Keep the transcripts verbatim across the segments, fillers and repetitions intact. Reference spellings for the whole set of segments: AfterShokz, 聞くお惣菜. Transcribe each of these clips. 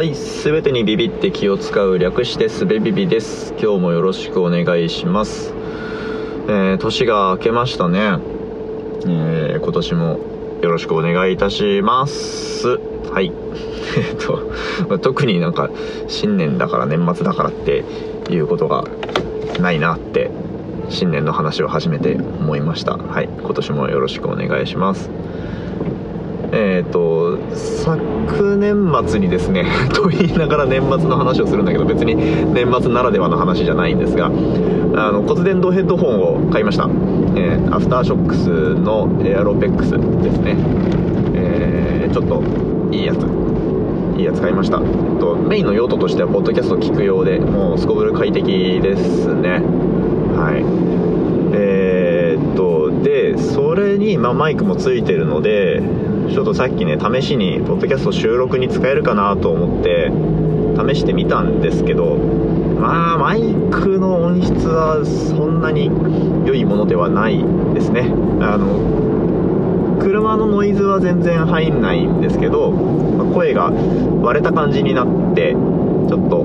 はい、すべてにビビって気を使う、略してすべビビです。今日もよろしくお願いします。えー、年が明けましたね。えー、今年もよろしくお願いいたします。はいえっと、まあ、特になんか新年だから年末だからっていうことがないなって新年の話を初めて思いました。はい、今年もよろしくお願いします。えーと昨年末にですねと言いながら年末の話をするんだけど、別に年末ならではの話じゃないんですが、あの骨伝導ヘッドホンを買いました。えー、アフターショックスのエアロペックスですね。えー、ちょっといいやついいやつ買いました。えっと、メインの用途としてはポッドキャストを聞く用で、もうすこぶる快適ですね。はい、えー、っとでそれに、まあ、マイクもついてるので、ちょっとさっきね試しにポッドキャスト収録に使えるかなと思って試してみたんですけど、まあマイクの音質はそんなに良いものではないですね。あの車のノイズは全然入んないんですけど、声が割れた感じになってちょっと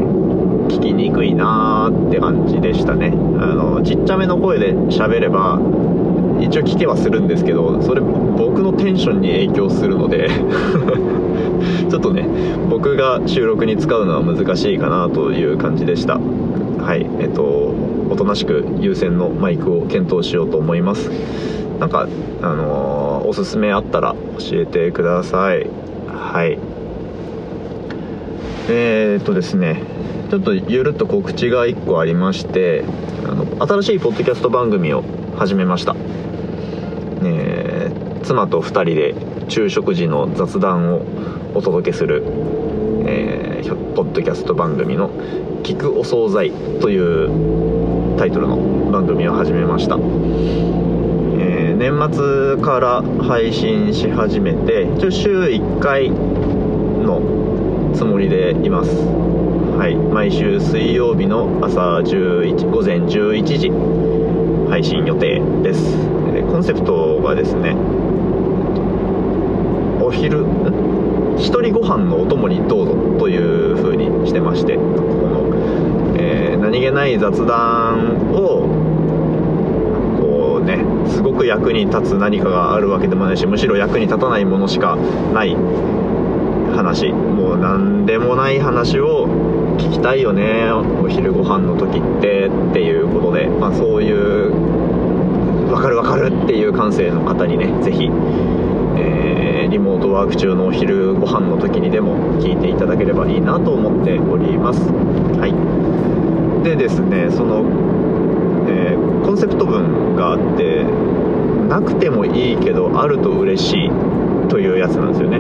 聞きにくいなーって感じでしたね。あのちっちゃめの声で喋れば一応聞けはするんですけど、それ僕のテンションに影響するのでちょっとね僕が収録に使うのは難しいかなという感じでした。はいえっとおとなしく有線のマイクを検討しようと思います。なんかあのー、おすすめあったら教えてください。はいえー、っとですねちょっとゆるっと告知がいっこありまして、あの新しいポッドキャスト番組を始めました。えー、妻とふたりで昼食時の雑談をお届けする、えー、ポッドキャスト番組の聞くお惣菜というタイトルの番組を始めました。えー、年末から配信し始めて週いっかいのつもりでいます。はい、毎週水曜日の朝じゅういち午前じゅういちじ配信予定です。コンセプトがですね、お昼一人ご飯のお供にどうぞという風にしてまして、この、えー、何気ない雑談をこうねすごく役に立つ何かがあるわけでもないし、むしろ役に立たないものしかない話、もう何でもない話を聞きたいよねお昼ご飯の時ってっていうことで、まあ、そういうわかるわかるっていう感性の方にね、ぜひ、えー、リモートワーク中のお昼ご飯の時にでも聞いていただければいいなと思っております。はい、でですねその、えー、コンセプト文があって、なくてもいいけどあると嬉しいというやつなんですよね。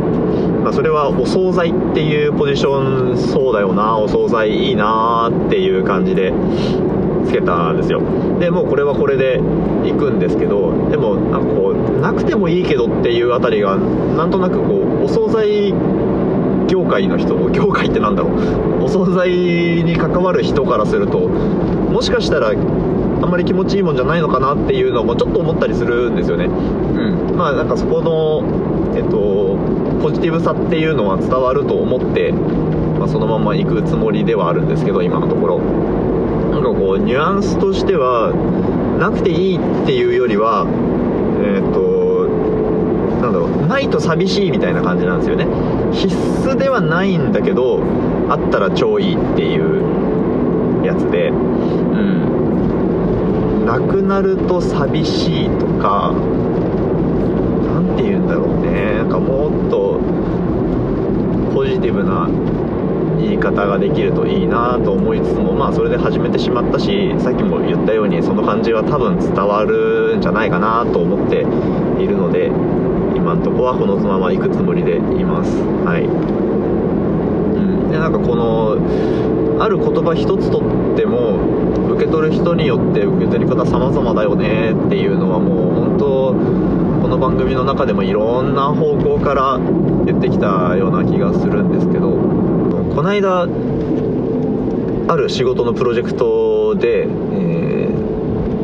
まあ、それはお惣菜っていうポジション、そうだよなお惣菜いいなっていう感じでつけたんですよ。でもうこれはこれで行くんですけど、でもなんかこうなくてもいいけどっていうあたりがなんとなくこうお惣菜業界の人、業界ってなんだろう、お惣菜に関わる人からするともしかしたらあんまり気持ちいいもんじゃないのかなっていうのもちょっと思ったりするんですよね。うん、まあなんかそこのえっとポジティブさっていうのは伝わると思って、まあ、そのまま行くつもりではあるんですけど、今のところなんかこうニュアンスとしてはなくていいっていうよりは、えー、となんだろうないと寂しいみたいな感じなんですよね。必須ではないんだけどあったら超いいっていうやつで、うん、なくなると寂しいとかなんて言うんだろうね、なんかもっとポジティブな言い方ができるといいなと思いつつも、まあそれで始めてしまったし、さっきも言ったようにその感じは多分伝わるんじゃないかなと思っているので、今んとこはこのまま行くつもりでいます。はいうん、でなんかこのある言葉一つとっても受け取る人によって受け取り方様々だよねっていうのはもう本当この番組の中でもいろんな方向から言ってきたような気がするんですけど、この間ある仕事のプロジェクトで、え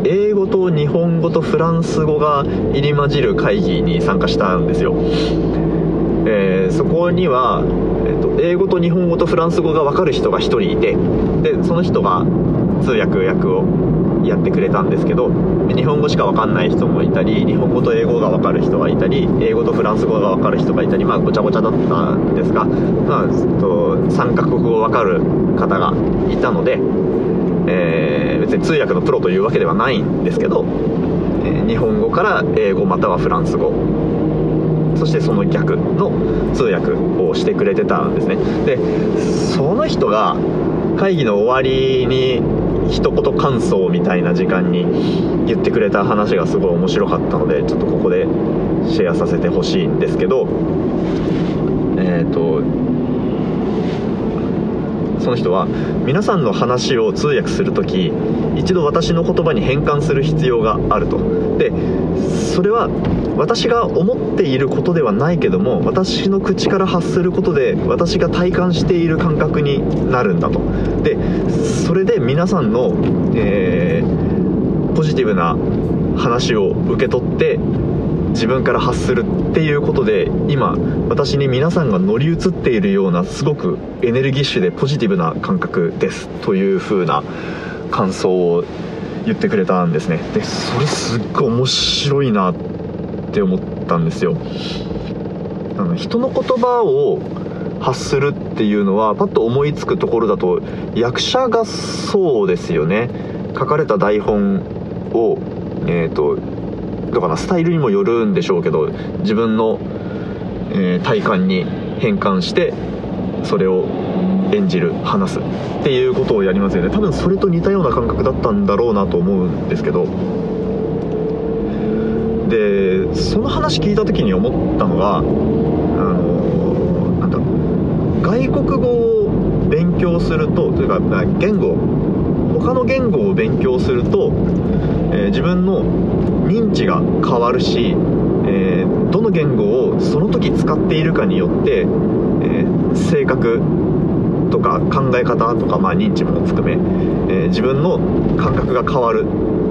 ー、英語と日本語とフランス語が入り混じる会議に参加したんですよ。えー、そこには、えーと、英語と日本語とフランス語が分かる人がひとりいて、でその人が通訳役をやってくれたんですけど、日本語しか分かんない人もいたり、日本語と英語が分かる人がいたり、英語とフランス語が分かる人がいたり、まあごちゃごちゃだったんですが、まあ、とさんカ国語分かる方がいたので、えー、別に通訳のプロというわけではないんですけど、えー、日本語から英語またはフランス語、そしてその逆の通訳をしてくれてたんですね。でその人が会議の終わりに一言感想みたいな時間に言ってくれた話がすごい面白かったので、ちょっとここでシェアさせてほしいんですけど、えーとその人は、皆さんの話を通訳するとき、一度私の言葉に変換する必要があると。でそれは私が思っていることではないけども、私の口から発することで私が体感している感覚になるんだと。でそれで皆さんの、えー、ポジティブな話を受け取って自分から発するっていうことで、今私に皆さんが乗り移っているようなすごくエネルギッシュでポジティブな感覚ですという風な感想を言ってくれたんですね。でそれすっごい面白いなって思ったんですよ。あの人の言葉を発するっていうのはパッと思いつくところだと役者がそうですよね。書かれた台本をえっとだからスタイルにもよるんでしょうけど、自分の、えー、体感に変換してそれを演じる、話すっていうことをやりますよね。多分それと似たような感覚だったんだろうなと思うんですけど、でその話聞いた時に思ったのが、あのなんだ外国語を勉強すると、というか言語他の言語を勉強すると、えー、自分の認知が変わるし、えー、どの言語をその時使っているかによって、えー、性格とか考え方とか、まあ、認知も含め、えー、自分の感覚が変わる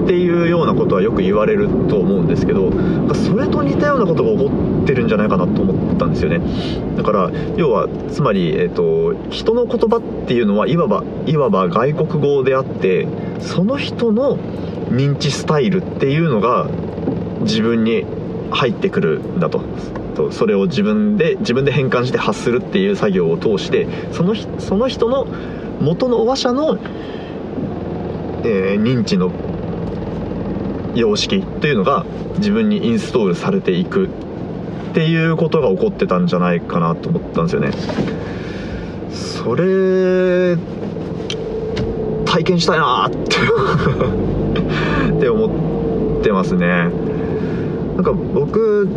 っていうようなことはよく言われると思うんですけど、それと似たようなことが起こってるんじゃないかなと思ったんですよね。だから要はつまり、えーと、人の言葉っていうのはいわば、いわば外国語であって、その人の認知スタイルっていうのが自分に入ってくるんだと。それを自分で自分で変換して発するっていう作業を通して、そのその人の元の話者の、えー、認知の様式というのが自分にインストールされていくっていうことが起こってたんじゃないかなと思ったんですよね。それ体験したいなってって思ってますね。なんか僕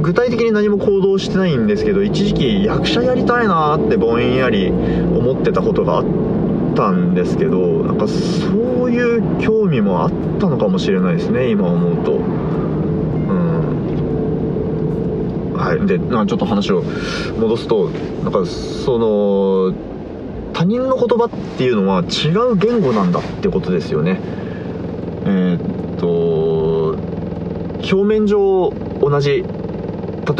具体的に何も行動してないんですけど、一時期役者やりたいなってぼんやり思ってたことがあったんですけど、なんかそういう興味もあったのかもしれないですね、今思うと。うん、はい、でなんかちょっと話を戻すと、なんかその他人の言葉っていうのは違う言語なんだってことですよね。えー、っと表面上同じ、例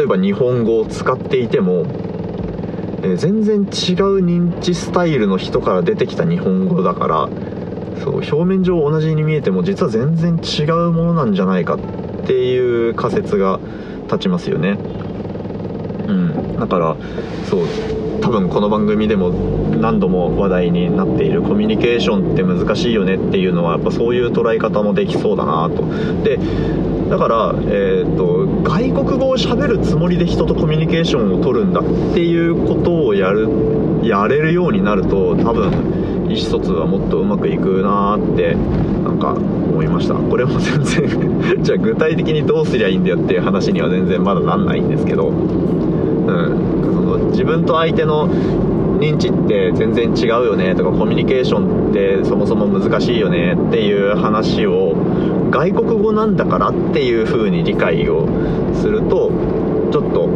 えば日本語を使っていても、えー、全然違う認知スタイルの人から出てきた日本語だから、そう表面上同じに見えても実は全然違うものなんじゃないかっていう仮説が立ちますよね。うん、だからそう多分この番組でも何度も話題になっているコミュニケーションって難しいよねっていうのは、やっぱそういう捉え方もできそうだなと。でだから、えー、と外国語を喋るつもりで人とコミュニケーションを取るんだっていうことをやるやれるようになると、多分意思疎通はもっとうまくいくなってなんか思いました。これも全然じゃあ具体的にどうすりゃいいんだよっていう話には全然まだなんないんですけど、うん、その自分と相手の認知って全然違うよねとか、コミュニケーションってそもそも難しいよねっていう話を外国語なんだからっていう風に理解をすると、ちょっと、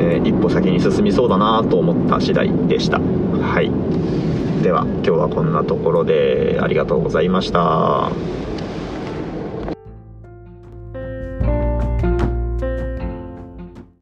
えー、一歩先に進みそうだなと思った次第でした。はい、では今日はこんなところでありがとうございました。